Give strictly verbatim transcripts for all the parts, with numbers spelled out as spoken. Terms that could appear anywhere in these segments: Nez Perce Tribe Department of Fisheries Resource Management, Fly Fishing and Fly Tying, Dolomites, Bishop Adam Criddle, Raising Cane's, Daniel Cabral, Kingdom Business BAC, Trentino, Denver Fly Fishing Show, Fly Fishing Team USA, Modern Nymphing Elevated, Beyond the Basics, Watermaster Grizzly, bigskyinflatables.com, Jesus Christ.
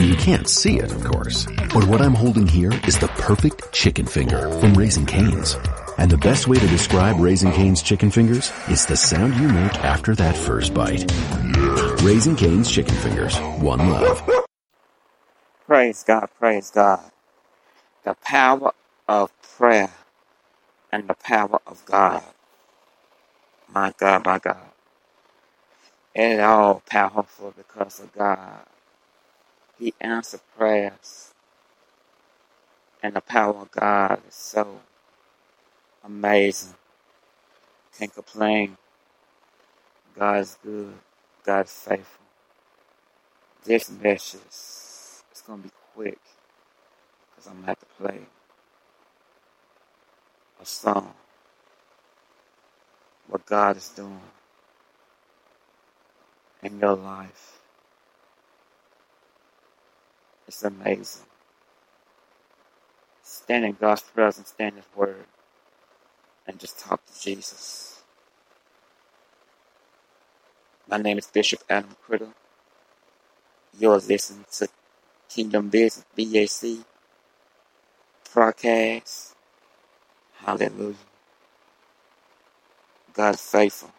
Now, you can't see it, of course, but what I'm holding here is the perfect chicken finger from Raising Cane's. And the best way to describe Raising Cane's chicken fingers is the sound you make after that first bite. Raising Cane's chicken fingers. One love. Praise God, praise God. The power of prayer and the power of God. My God, my God. It all powerful because of God. He answered prayers. And the power of God is so amazing. Can't complain. God is good. God is faithful. This message is going to be quick. Because I'm going to have to play a song. What God is doing in your life. It's amazing. Stand in God's presence, stand in His Word, and just talk to Jesus. My name is Bishop Adam Criddle. You're listening to Kingdom Business B A C broadcast. Hallelujah. God is faithful.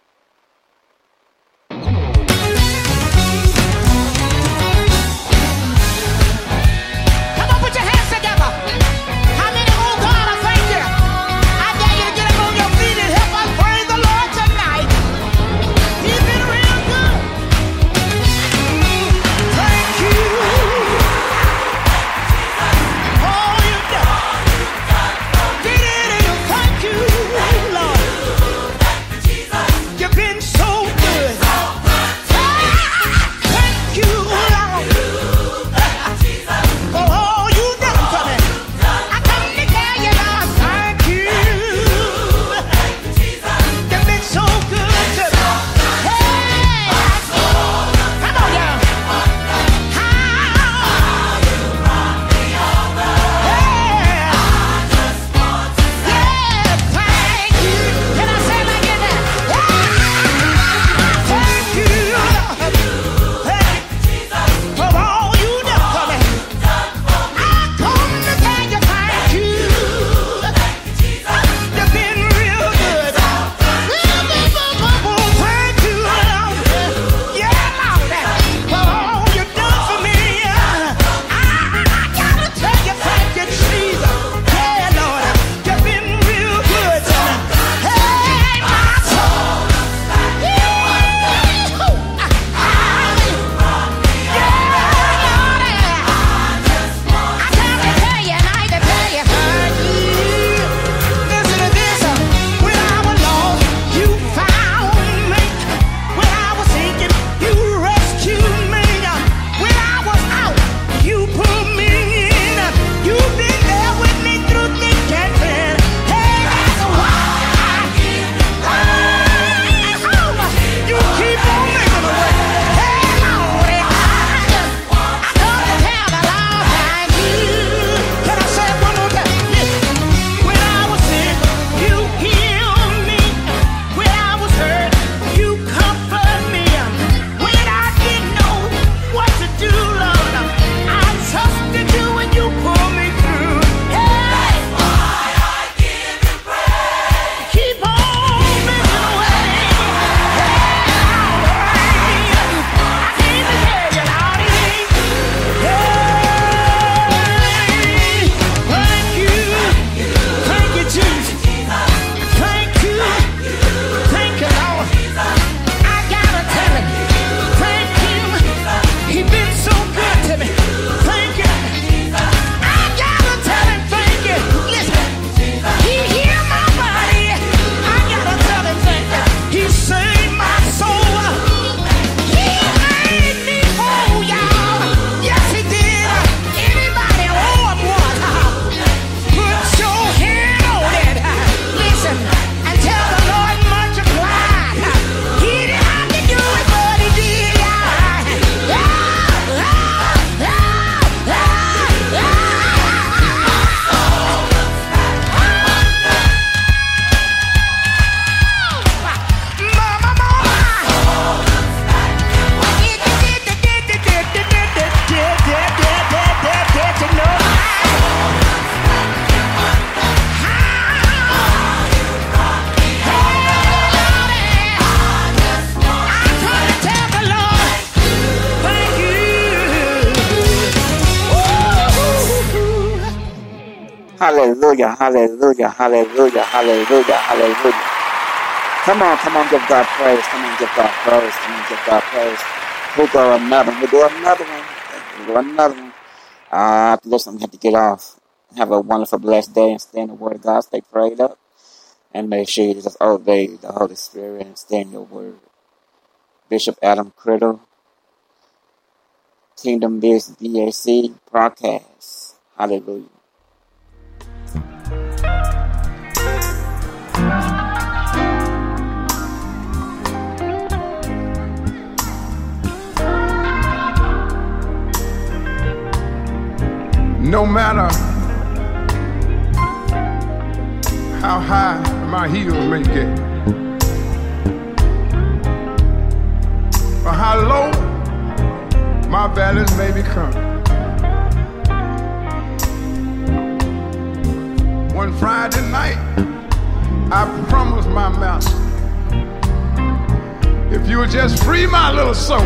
Hallelujah, hallelujah, hallelujah, hallelujah, hallelujah. Come on, come on, give God praise. Come on, give God praise. Come on, give God praise. We'll go another one. We'll do another one. We'll do another one. Uh, listen, we have to get off. Have a wonderful, blessed day and stay in the Word of God. Stay prayed up. And make sure you just obey the Holy Spirit and stay in your Word. Bishop Adam Criddle, Kingdom Business B A C broadcast. Hallelujah. No matter how high my heels may get, or how low my valleys may become, one Friday night I promised my master, if you would just free my little soul,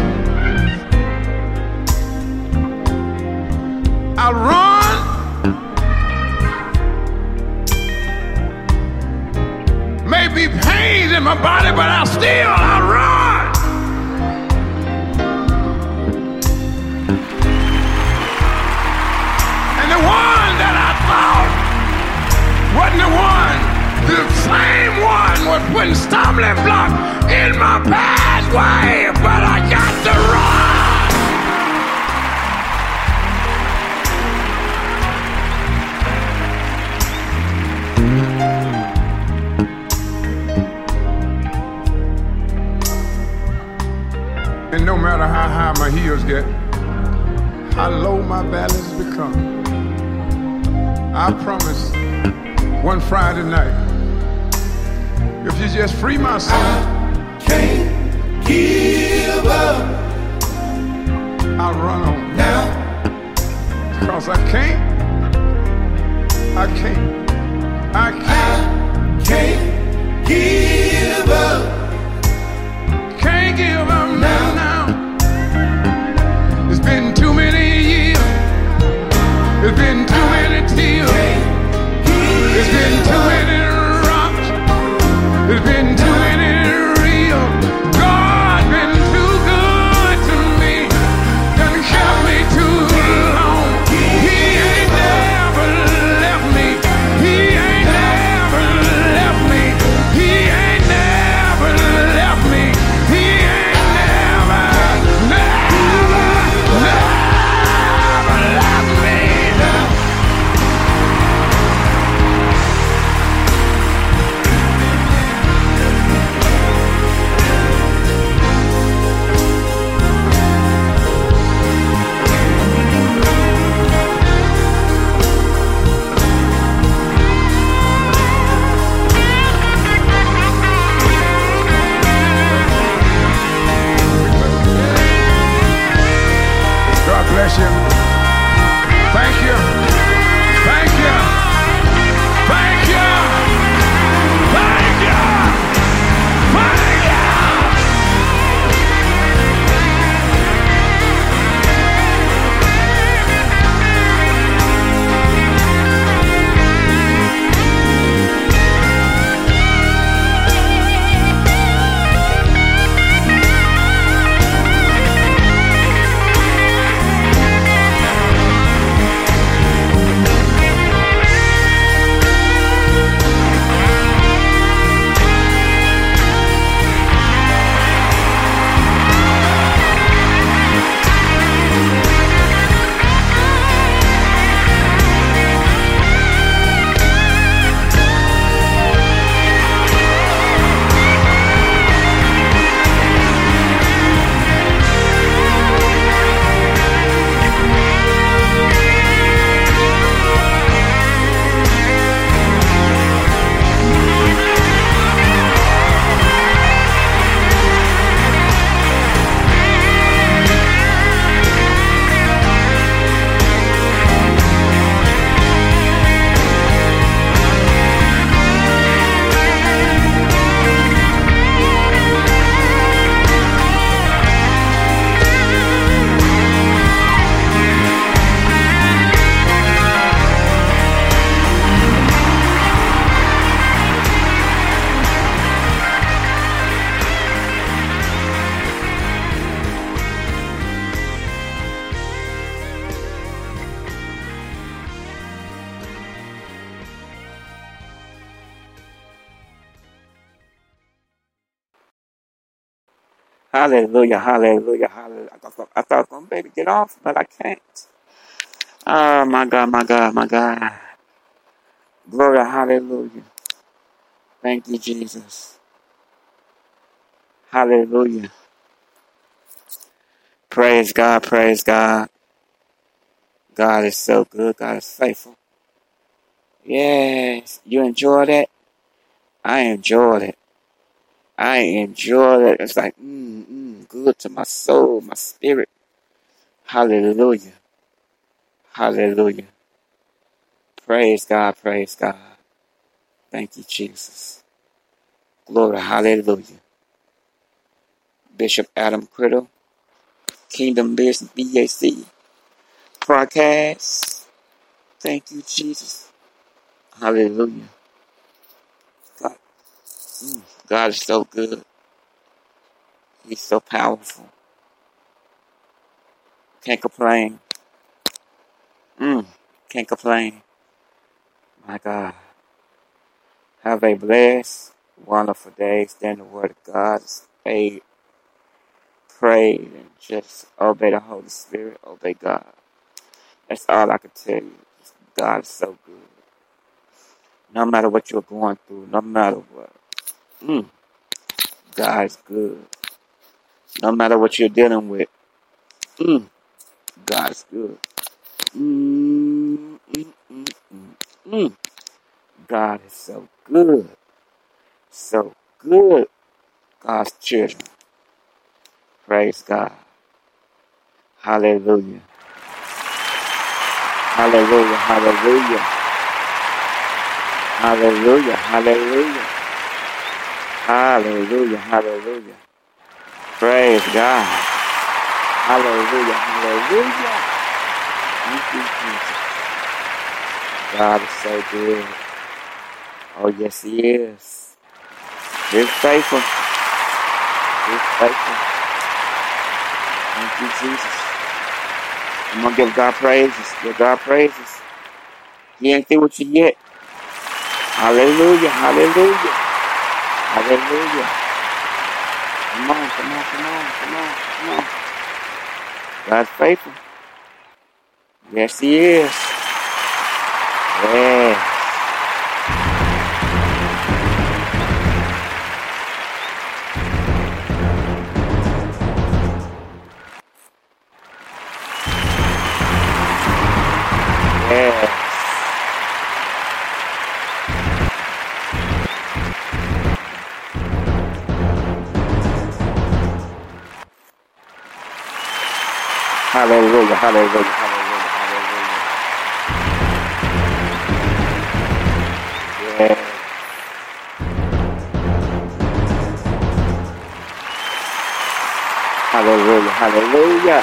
I'll run. Maybe pains in my body, but I'll still I'll run. And the one that I thought wasn't the one, the same one was putting stumbling block in my pathway, but I got to run. And no matter how high my heels get, how low my valleys become, I promise one Friday night, if you just free my soul, I can't give up. I'll run on now, because I can't, I can't, I can't, I can't give up. Can't give up now, now. It's been too many years. It's been too many tears. It's been too many rocks. It's been too many reels. God's been too good to me. Done kept me too long. He ain't never left me. He ain't never left me. He ain't never left me. Bless you. Thank you. Thank you. Thank you. Thank you. Thank you. Hallelujah, hallelujah, hallelujah. I thought, I thought I was going to get off, but I can't. Oh, my God, my God, my God. Glory, hallelujah. Thank you, Jesus. Hallelujah. Praise God, praise God. God is so good. God is faithful. Yes, you enjoyed it? I enjoyed it. I enjoyed it. It's like, mm, mm, good to my soul, my spirit. Hallelujah. Hallelujah. Praise God, praise God. Thank you, Jesus. Glory, hallelujah. Bishop Adam Criddle, Kingdom Business B A C broadcast. Thank you, Jesus. Hallelujah. God, God is so good. He's so powerful. Can't complain. Mm, can't complain. My God. Have a blessed, wonderful day. Stand the word of God. Stay, pray, and just obey the Holy Spirit. Obey God. That's all I can tell you. God is so good. No matter what you're going through, no matter what. Mm, God is good. No matter what you're dealing with. Mm, God is good. Mm, mm, mm, mm, mm. God is so good. So good. God's children. Praise God. Hallelujah. Hallelujah, hallelujah. Hallelujah, hallelujah. Hallelujah, hallelujah. Praise God. Hallelujah, hallelujah. Thank you, Jesus. God is so good. Oh, yes, He is. He's faithful. He's faithful. Thank you, Jesus. I'm going to give God praises. Give God praises. He ain't through with you yet. Hallelujah. Hallelujah. Hallelujah. Come on. Come on. Come on. Come on. Come on. God's faithful. Yes, He is. Yes. Hallelujah, hallelujah, hallelujah, hallelujah. Yeah. Hallelujah, hallelujah.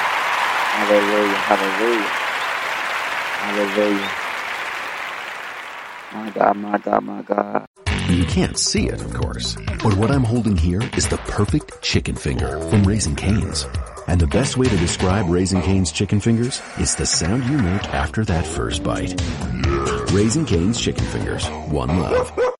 Hallelujah, hallelujah. Hallelujah. My God, my God, my God. You can't see it, of course, but what I'm holding here is the perfect chicken finger from Raising Cane's. And the best way to describe Raising Cane's chicken fingers is the sound you make after that first bite. Raising Cane's chicken fingers. One love.